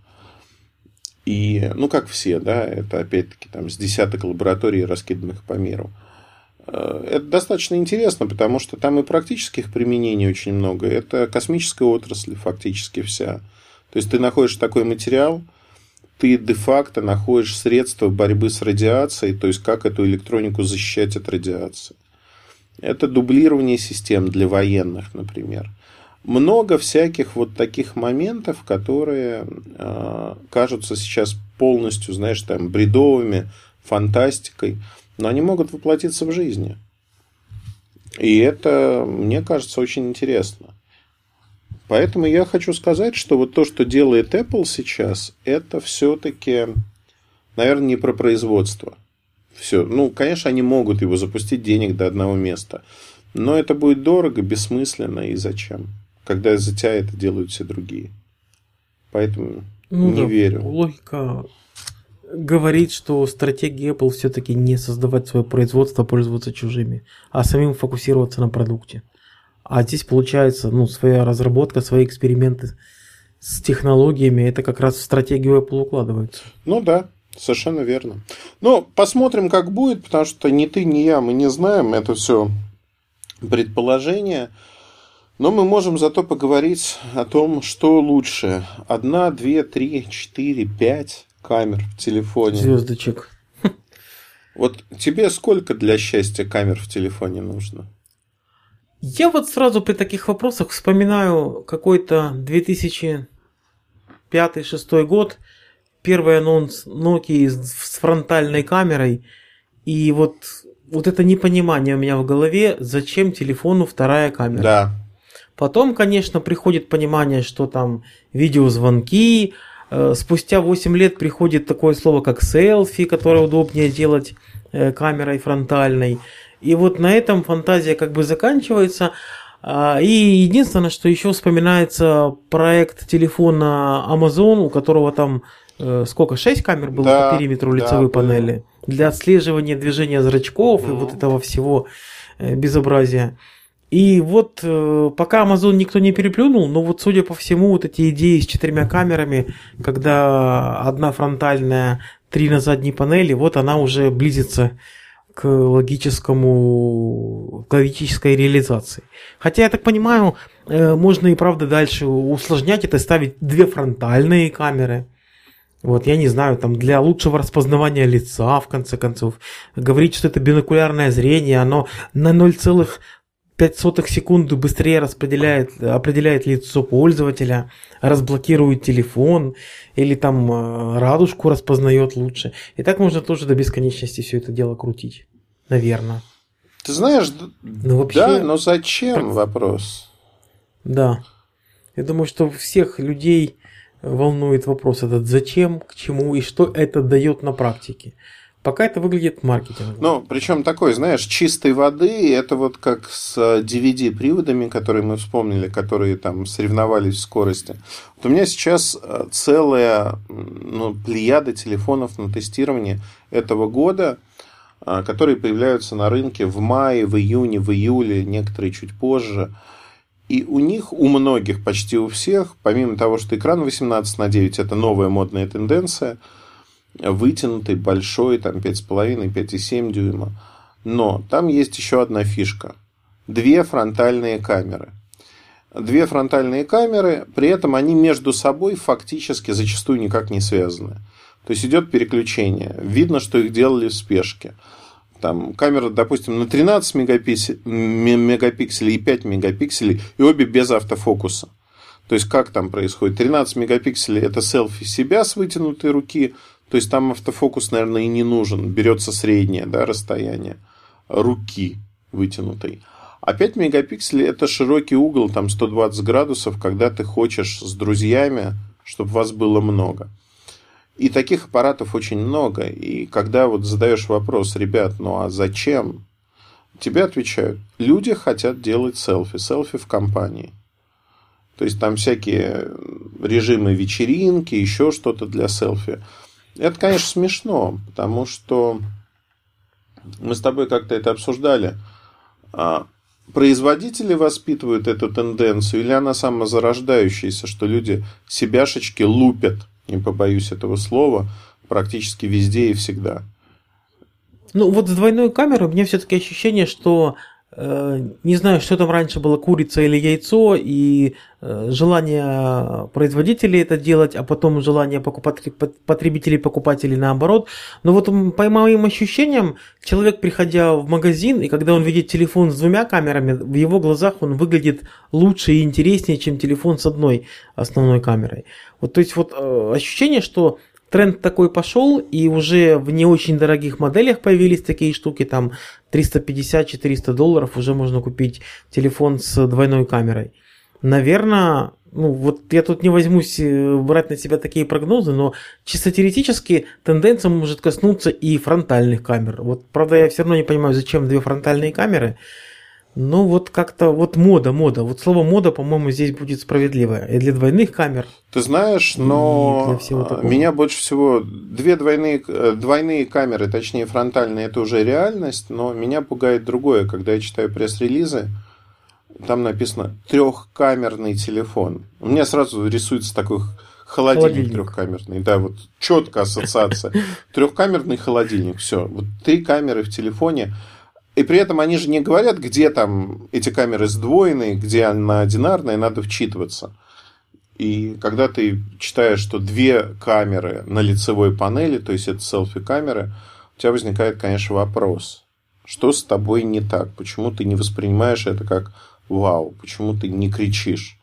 И, ну, как все, да, это опять-таки там, с десяток лабораторий, раскиданных по миру. Это достаточно интересно, потому что там и практических применений очень много. Это космическая отрасль фактически вся. То есть, ты находишь такой материал, ты де-факто находишь средства борьбы с радиацией, то есть, как эту электронику защищать от радиации. Это дублирование систем для военных, например. Много всяких вот таких моментов, которые э, кажутся сейчас полностью, знаешь, там, бредовыми, фантастикой. Но они могут воплотиться в жизни. И это, мне кажется, очень интересно. Поэтому я хочу сказать, что вот то, что делает Apple сейчас, это все-таки, наверное, не про производство. Все. Ну, конечно, они могут его запустить, денег до одного места. Но это будет дорого, бессмысленно и зачем? Когда за тебя это делают все другие. Поэтому ну, не да, верю. Логика... говорит, что стратегия Apple все-таки не создавать свое производство, а пользоваться чужими, а самим фокусироваться на продукте. А здесь получается, ну, своя разработка, свои эксперименты с технологиями, это как раз в стратегию Apple укладывается. Ну да, совершенно верно. Но посмотрим, как будет, потому что ни ты, ни я, мы не знаем, это все предположение. Но мы можем зато поговорить о том, что лучше. Одна, две, три, четыре, пять... камер в телефоне. Звездочек. Вот тебе сколько для счастья камер в телефоне нужно? Я вот сразу при таких вопросах вспоминаю какой-то две тысячи пятый-две тысячи шестой год. Первый анонс Nokia с фронтальной камерой. И вот, вот это непонимание у меня в голове, зачем телефону вторая камера. Да. Потом, конечно, приходит понимание, что там видеозвонки. Спустя восемь лет приходит такое слово, как селфи, которое удобнее делать камерой фронтальной. И вот на этом фантазия как бы заканчивается. И единственное, что еще вспоминается проект телефона Amazon, у которого там сколько, шесть камер было да, по периметру лицевой да, панели для отслеживания движения зрачков mm-hmm. и вот этого всего безобразия. И вот пока Amazon никто не переплюнул, но вот, судя по всему, вот эти идеи с четырьмя камерами, когда одна фронтальная, три на задней панели, вот она уже близится к логическому, к логической реализации. Хотя, я так понимаю, можно и правда дальше усложнять это, ставить две фронтальные камеры. Вот, я не знаю, там для лучшего распознавания лица, в конце концов. Говорить, что это бинокулярное зрение, оно на ноль целых ноль целых пять сотых секунды быстрее распределяет, определяет лицо пользователя, разблокирует телефон или там радужку распознает лучше. И так можно тоже до бесконечности все это дело крутить, наверное. Ты знаешь, ну, вообще, да, но зачем про... вопрос? Да. Я думаю, что всех людей волнует вопрос этот: зачем, к чему и что это дает на практике. Пока это выглядит маркетингом. Ну, причем такой, знаешь, чистой воды, это вот как с ди ви ди-приводами, которые мы вспомнили, которые там соревновались в скорости. Вот у меня сейчас целая ну, плеяда телефонов на тестирование этого года, которые появляются на рынке в мае, в июне, в июле, некоторые чуть позже. И у них, у многих, почти у всех, помимо того, что экран восемнадцать на девять, это новая модная тенденция, вытянутый, большой, там пять с половиной, пять и семь десятых дюйма. Но там есть еще одна фишка. Две фронтальные камеры. Две фронтальные камеры, при этом они между собой фактически зачастую никак не связаны. То есть идет переключение. Видно, что их делали в спешке. Там камера, допустим, на тринадцать мегапикселей и пять мегапикселей, и обе без автофокуса. То есть как там происходит? тринадцать мегапикселей – это селфи себя с вытянутой руки. То есть там автофокус, наверное, и не нужен. Берется среднее, да, расстояние руки вытянутой. А пять мегапикселей – это широкий угол, там сто двадцать градусов, когда ты хочешь с друзьями, чтобы вас было много. И таких аппаратов очень много. И когда вот задаешь вопрос: ребят, ну а зачем? Тебе отвечают: люди хотят делать селфи. Селфи в компании. То есть там всякие режимы вечеринки, еще что-то для селфи. Это, конечно, смешно, потому что мы с тобой как-то это обсуждали. Производители воспитывают эту тенденцию, или она самозарождающаяся, что люди себяшечки лупят, не побоюсь этого слова, практически везде и всегда. Ну вот с двойной камерой у меня все-таки ощущение, что э, не знаю, что там раньше было, курица или яйцо, и э, желание производителей это делать, а потом желание покупателей, потребителей, покупателей наоборот. Но вот по моим ощущениям, человек, приходя в магазин, и когда он видит телефон с двумя камерами, в его глазах он выглядит лучше и интереснее, чем телефон с одной основной камерой. Вот, то есть вот э, ощущение, что тренд такой пошел, и уже в не очень дорогих моделях появились такие штуки, там триста пятьдесят - четыреста долларов уже можно купить телефон с двойной камерой. Наверное, ну вот я тут не возьмусь брать на себя такие прогнозы, но чисто теоретически тенденция может коснуться и фронтальных камер. Вот, правда, я все равно не понимаю, зачем две фронтальные камеры. Ну, вот как-то, вот мода, мода. Вот слово «мода», по-моему, здесь будет справедливое. И для двойных камер. Ты знаешь, но меня больше всего... Две двойные, двойные камеры, точнее фронтальные, это уже реальность, но меня пугает другое. Когда я читаю пресс-релизы, там написано «трехкамерный телефон». У меня сразу рисуется такой холодильник, холодильник. трехкамерный. Да, вот четкая ассоциация. Трехкамерный холодильник, все. Вот три камеры в телефоне... И при этом они же не говорят, где там эти камеры сдвоенные, где она одинарная, надо вчитываться. И когда ты читаешь, что две камеры на лицевой панели, то есть это селфи-камеры, у тебя возникает, конечно, вопрос. Что с тобой не так? Почему ты не воспринимаешь это как «вау»? Почему ты не кричишь?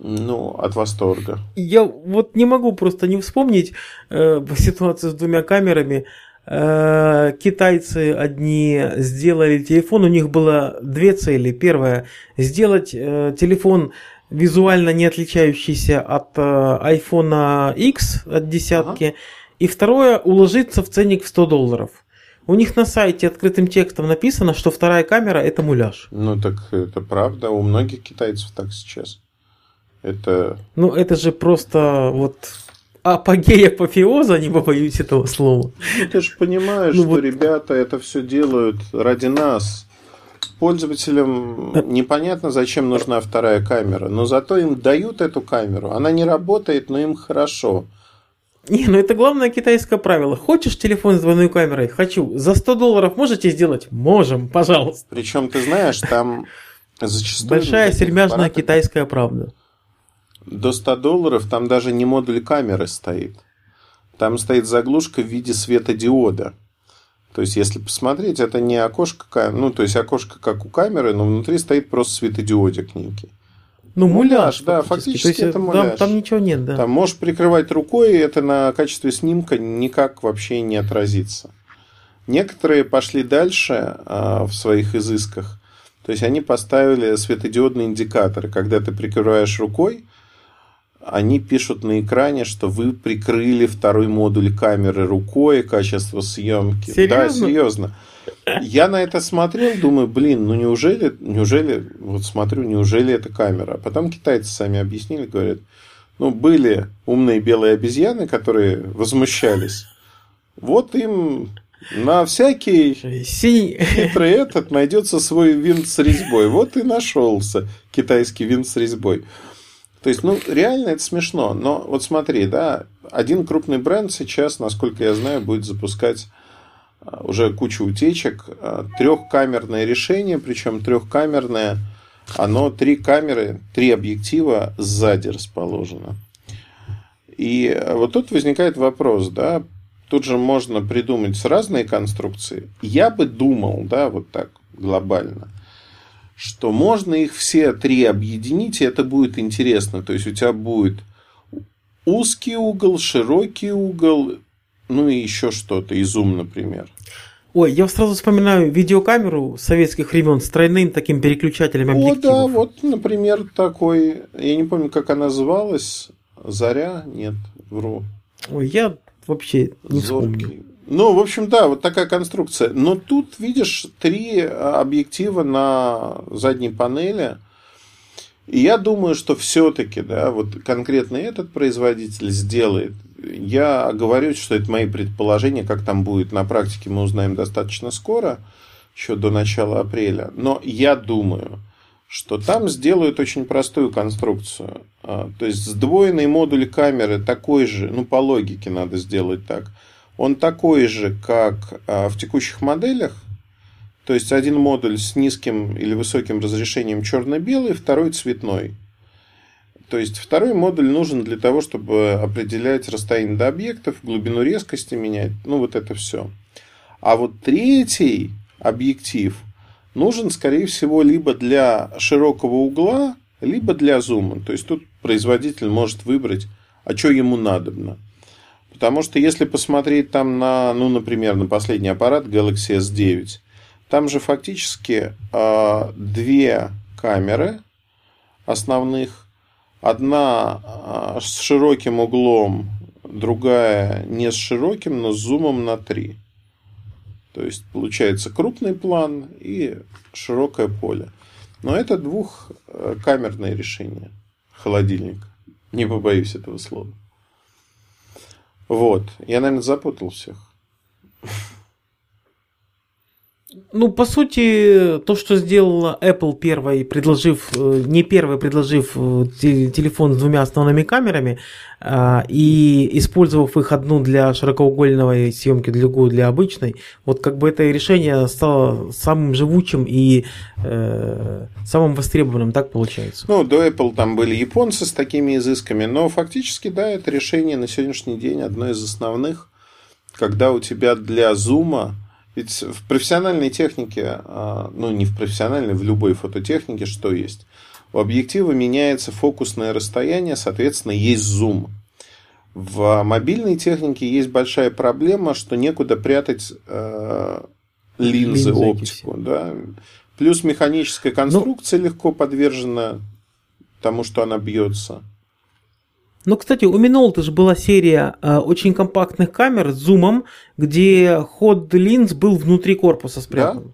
Ну, от восторга. Я вот не могу просто не вспомнить э, ситуацию с двумя камерами. Китайцы одни сделали телефон, у них было две цели. Первая — сделать телефон, визуально не отличающийся от iPhone X, от десятки. Ага. И второе — уложиться в ценник в сто долларов. У них на сайте открытым текстом написано, что вторая камера — это муляж. Ну так это правда, у многих китайцев так сейчас. Это... Ну это же просто вот... апогея апофеоза, не побоюсь этого слова. Ну, ты же понимаешь, ну, что вот... ребята это все делают ради нас. Пользователям непонятно, зачем нужна вторая камера, но зато им дают эту камеру. Она не работает, но им хорошо. Не, ну это главное китайское правило. Хочешь телефон с двойной камерой? Хочу. За сто долларов можете сделать? Можем, пожалуйста. Причем, ты знаешь, там зачастую... Большая сермяжная китайская правда. До ста долларов там даже не модуль камеры стоит. Там стоит заглушка в виде светодиода. То есть, если посмотреть, это не окошко, ну, то есть, окошко как у камеры, но внутри стоит просто светодиодик некий. Ну, муляж, муляж да, фактически есть, это муляж. Там, там ничего нет, да. Там можешь прикрывать рукой, и это на качестве снимка никак вообще не отразится. Некоторые пошли дальше а, в своих изысках. То есть, они поставили светодиодные индикаторы. Когда ты прикрываешь рукой, они пишут на экране, что вы прикрыли второй модуль камеры рукой, качество съемки. Серьезно? Да, серьезно. Я на это смотрел, думаю, блин, ну неужели, неужели, вот смотрю, неужели это камера? А потом китайцы сами объяснили, говорят, ну были умные белые обезьяны, которые возмущались. Вот им на всякий хитрый этот найдется свой винт с резьбой. Вот и нашелся китайский винт с резьбой. То есть, ну, реально это смешно. Но вот смотри, да, один крупный бренд сейчас, насколько я знаю, будет запускать уже кучу утечек. Трехкамерное решение, причем трехкамерное, оно три камеры, три объектива сзади расположено. И вот тут возникает вопрос, да, тут же можно придумать разные конструкции. Я бы думал, да, вот так глобально, что можно их все три объединить, и это будет интересно. То есть, у тебя будет узкий угол, широкий угол, ну и еще что-то, и зум, например. Ой, я сразу вспоминаю видеокамеру советских времен с тройным таким переключателем объективов. О, да, вот, например, такой, я не помню, как она называлась, Заря, нет, вру. Ой, я вообще не Зоркий. Вспомню. Ну, в общем, да, вот такая конструкция. Но тут, видишь, три объектива на задней панели. И я думаю, что все-таки, да, вот конкретно этот производитель сделает. Я оговорюсь, что это мои предположения, как там будет на практике, мы узнаем достаточно скоро, еще до начала апреля. Но я думаю, что там сделают очень простую конструкцию. То есть, сдвоенный модуль камеры такой же, ну, по логике надо сделать так. Он такой же, как в текущих моделях. То есть, один модуль с низким или высоким разрешением черно-белый, второй цветной. То есть, второй модуль нужен для того, чтобы определять расстояние до объектов, глубину резкости менять. Ну, вот это все. А вот третий объектив нужен, скорее всего, либо для широкого угла, либо для зума. То есть, тут производитель может выбрать, а что ему надобно. Потому что если посмотреть там на, ну, например, на последний аппарат Galaxy эс девять, там же фактически э, две камеры основных. Одна э, с широким углом, другая не с широким, но с зумом на три. То есть, получается крупный план и широкое поле. Но это двухкамерное решение холодильника. Не побоюсь этого слова. Вот. Я, наверное, запутал всех. Ну, по сути, то, что сделала Apple первой, предложив, не первой, предложив телефон с двумя основными камерами и использовав их одну для широкоугольной съемки, другую для обычной, вот как бы это решение стало самым живучим и э, самым востребованным, так получается. Ну, до Apple там были японцы с такими изысками, но фактически, да, это решение на сегодняшний день одно из основных, когда у тебя для зума. Ведь в профессиональной технике, ну не в профессиональной, в любой фототехнике, что есть? У объектива меняется фокусное расстояние, соответственно, есть зум. В мобильной технике есть большая проблема, что некуда прятать э, линзы, линзы, оптику. Да? Плюс механическая конструкция ну, легко подвержена тому, что она бьется. Ну, кстати, у Минолты же была серия э, очень компактных камер с зумом, где ход линз был внутри корпуса спрятан. Да?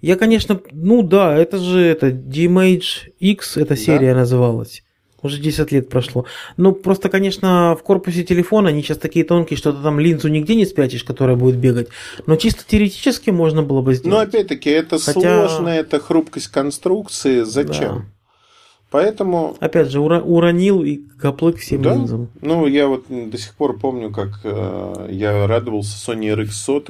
Я, конечно, ну да, это же это Dimage X, эта серия да? называлась. Уже десять лет прошло. Ну, просто, конечно, в корпусе телефона они сейчас такие тонкие, что ты там линзу нигде не спрячешь, которая будет бегать. Но чисто теоретически можно было бы сделать. Но, опять-таки, это Хотя... сложно, это хрупкость конструкции. Зачем? Да. Поэтому... Опять же, ура- уронил и каплык всем да? линзам. Ну, я вот до сих пор помню, как э, я радовался Sony эр икс сто.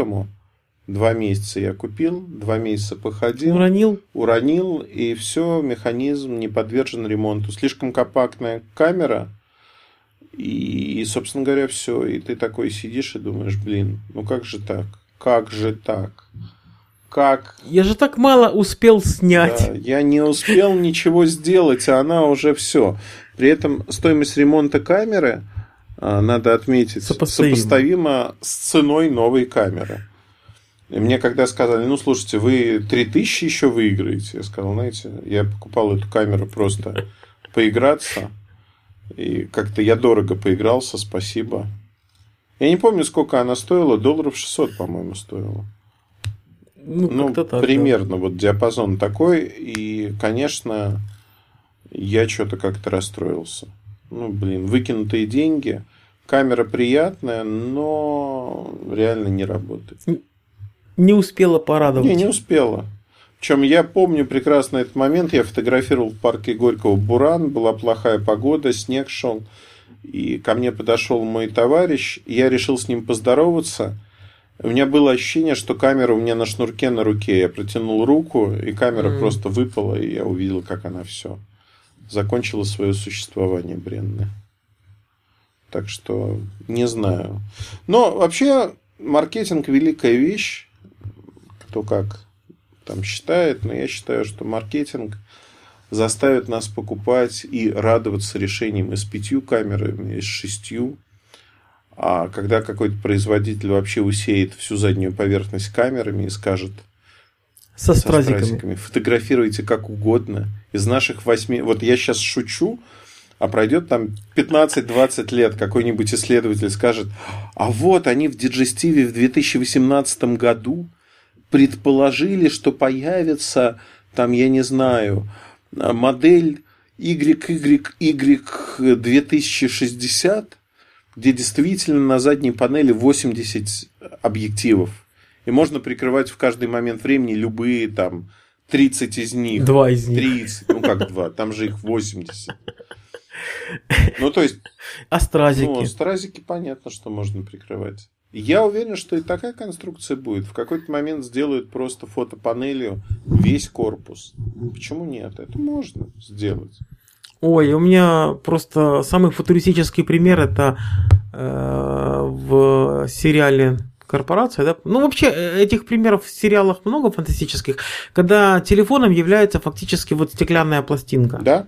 Два месяца я купил, два месяца походил. Уронил. Уронил, и все, механизм не подвержен ремонту. Слишком компактная камера, и, и собственно говоря, все. И ты такой сидишь и думаешь, блин, ну как же так? Как же так? Как? Я же так мало успел снять. Да, я не успел ничего сделать, а она уже все. При этом стоимость ремонта камеры, надо отметить, сопоставима, сопоставима с ценой новой камеры. И мне когда сказали, ну, слушайте, вы три тысячи еще выиграете, я сказал, знаете, я покупал эту камеру просто поиграться, и как-то я дорого поигрался, спасибо. Я не помню, сколько она стоила, долларов шестьсот, по-моему, стоила. Ну, ну так, примерно, да. Вот диапазон такой, и, конечно, я что-то как-то расстроился. Ну, блин, выкинутые деньги, камера приятная, но реально не работает. Не успела порадовать. Не, не успела. Причем я помню прекрасно этот момент. Я фотографировал в парке Горького буран. Была плохая погода, снег шел. И ко мне подошел мой товарищ. И я решил с ним поздороваться. У меня было ощущение, что камера у меня на шнурке на руке. Я протянул руку, и камера mm. просто выпала. И я увидел, как она все закончила свое существование бренное. Так что не знаю. Но вообще маркетинг – великая вещь. Кто как там считает, но я считаю, что маркетинг заставит нас покупать и радоваться решениям и с пятью камерами, и с шестью. А когда какой-то производитель вообще усеет всю заднюю поверхность камерами и скажет со, со стразиками. стразиками, фотографируйте как угодно. Из наших восьми... Вот я сейчас шучу, а пройдет там пятнадцать-двадцать лет, какой-нибудь исследователь скажет, а вот они в Диджестиве в две тысячи восемнадцатом году предположили, что появится, там, я не знаю, модель икс икс икс две тысячи шестьдесят, где действительно на задней панели восемьдесят объективов. И можно прикрывать в каждый момент времени любые там тридцать из них. Два из них. тридцать, ну как два, там же их восемьдесят. Ну то есть... А стразики? Ну, стразики понятно, что можно прикрывать. Я уверен, что и такая конструкция будет. В какой-то момент сделают просто фотопанелью весь корпус. Почему нет? Это можно сделать. Ой, у меня просто самый футуристический пример это э, в сериале «Корпорация». Да? Ну, вообще, этих примеров в сериалах много фантастических, когда телефоном является фактически вот стеклянная пластинка. Да.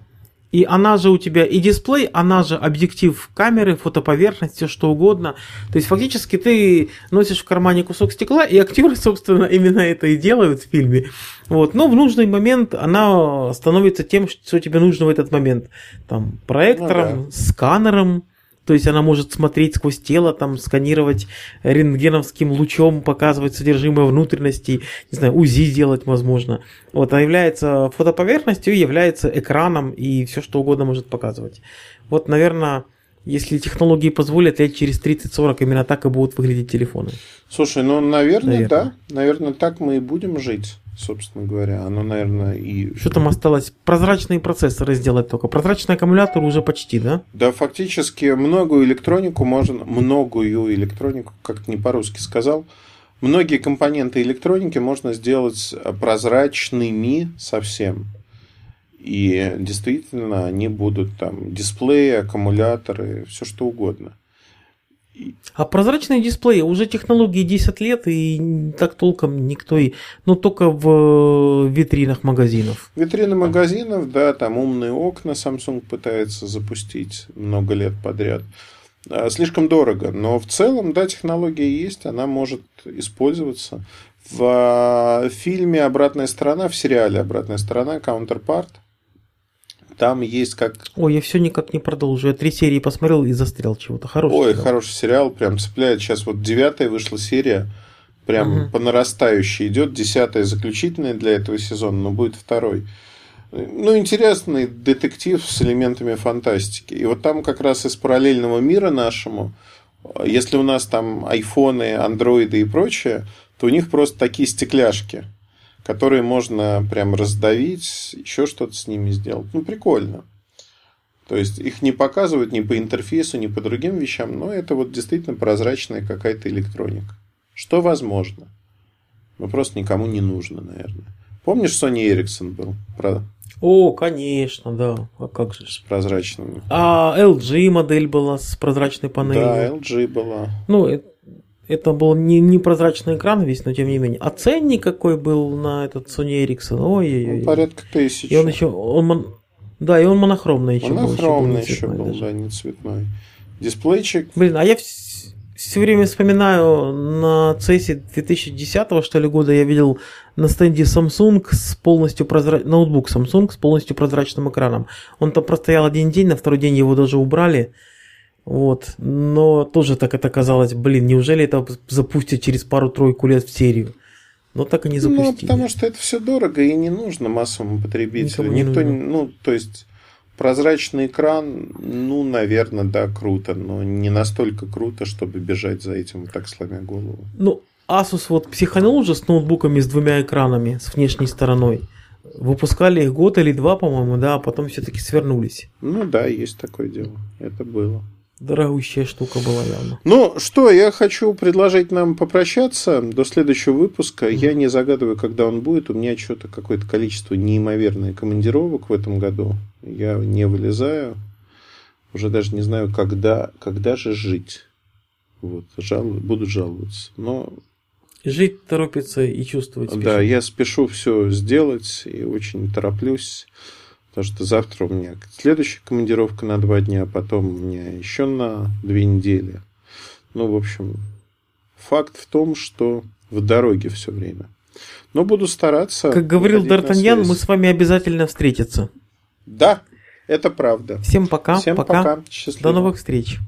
И она же у тебя и дисплей, она же объектив камеры, фотоповерхность, все что угодно. То есть фактически ты носишь в кармане кусок стекла, и актеры, собственно, именно это и делают в фильме. Вот. Но в нужный момент она становится тем, что тебе нужно в этот момент. Там, проектором, ну, да. сканером. То есть она может смотреть сквозь тело, там, сканировать рентгеновским лучом, показывать содержимое внутренности, не знаю, УЗИ делать, возможно. Вот, она является фотоповерхностью, является экраном и все что угодно может показывать. Вот, наверное, если технологии позволят, лет через тридцать-сорок именно так и будут выглядеть телефоны. Слушай, ну, наверное, наверное. да. Наверное, так мы и будем жить, собственно говоря. Оно, наверное, и... Что там осталось? Прозрачные процессоры сделать только. Прозрачный аккумулятор уже почти, да? Да, фактически многую электронику можно... Многую электронику, как-то не по-русски сказал. Многие компоненты электроники можно сделать прозрачными совсем. И действительно они будут там дисплеи, аккумуляторы, все что угодно. А прозрачные дисплеи, уже технологии десять лет, и так толком никто и... Ну, только в витринах магазинов. Витрины магазинов, да, там умные окна Samsung пытается запустить много лет подряд. Слишком дорого, но в целом, да, технология есть, она может использоваться. В фильме «Обратная сторона», в сериале «Обратная сторона», «Counterpart», там есть как... Ой, я все никак не продолжу. Я три серии посмотрел и застрял чего-то. Хороший Ой, сериал. хороший сериал, прям цепляет. Сейчас вот девятая вышла серия, прям угу. по нарастающей идет. Десятая заключительная для этого сезона, но будет второй. Ну, интересный детектив с элементами фантастики. И вот там как раз из параллельного мира нашему, если у нас там айфоны, андроиды и прочее, то у них просто такие стекляшки, которые можно прям раздавить, еще что-то с ними сделать. Ну, прикольно. То есть, их не показывают ни по интерфейсу, ни по другим вещам, но это вот действительно прозрачная какая-то электроника. Что возможно. Но просто никому не нужно, наверное. Помнишь, Sony Ericsson был? Про... О, конечно, да. А как же? С прозрачными. А эл джи модель была с прозрачной панелью. Да, эл джи была. Ну, это... Это был не, не прозрачный экран весь, но тем не менее. А ценник какой был на этот Sony Ericsson? Ой-ой-ой. Порядка тысячи. И он еще, он, да, и он монохромный еще монохромный был. Монохромный еще был, даже. Да, не цветной. Дисплейчик. Блин, а я все, все время вспоминаю на цессе две тысячи десятого, что ли, года я видел на стенде Samsung с полностью прозрачным, ноутбук Samsung с полностью прозрачным экраном. Он там простоял один день, на второй день его даже убрали. Вот, но тоже так это казалось, блин, неужели это запустят через пару-тройку лет в серию? Но так и не запустили. Ну, потому что это все дорого и не нужно массовому потребителю. Не Никто, нужно. Ну, то есть прозрачный экран, ну, наверное, да, круто, но не настолько круто, чтобы бежать за этим так сломя голову. Ну, Asus вот психанул уже с ноутбуками с двумя экранами, с внешней стороной. Выпускали их год или два, по-моему, да, а потом все-таки свернулись. Ну да, есть такое дело, это было. Дорогущая штука была явно. Ну что, я хочу предложить нам попрощаться до следующего выпуска. Mm-hmm. Я не загадываю, когда он будет. У меня что-то какое-то количество неимоверных командировок в этом году. Я не вылезаю. Уже даже не знаю, когда, когда же жить. Вот, жал... Буду жаловаться. Но... Жить торопится и чувствовать спешит. Да, я спешу все сделать и очень тороплюсь. Потому что завтра у меня следующая командировка на два дня, потом у меня еще на две недели. Ну, в общем, факт в том, что в дороге все время. Но буду стараться. Как говорил Д'Артаньян, мы с вами обязательно встретимся. Да, это правда. Всем пока. Всем пока. пока. Счастливо. До новых встреч.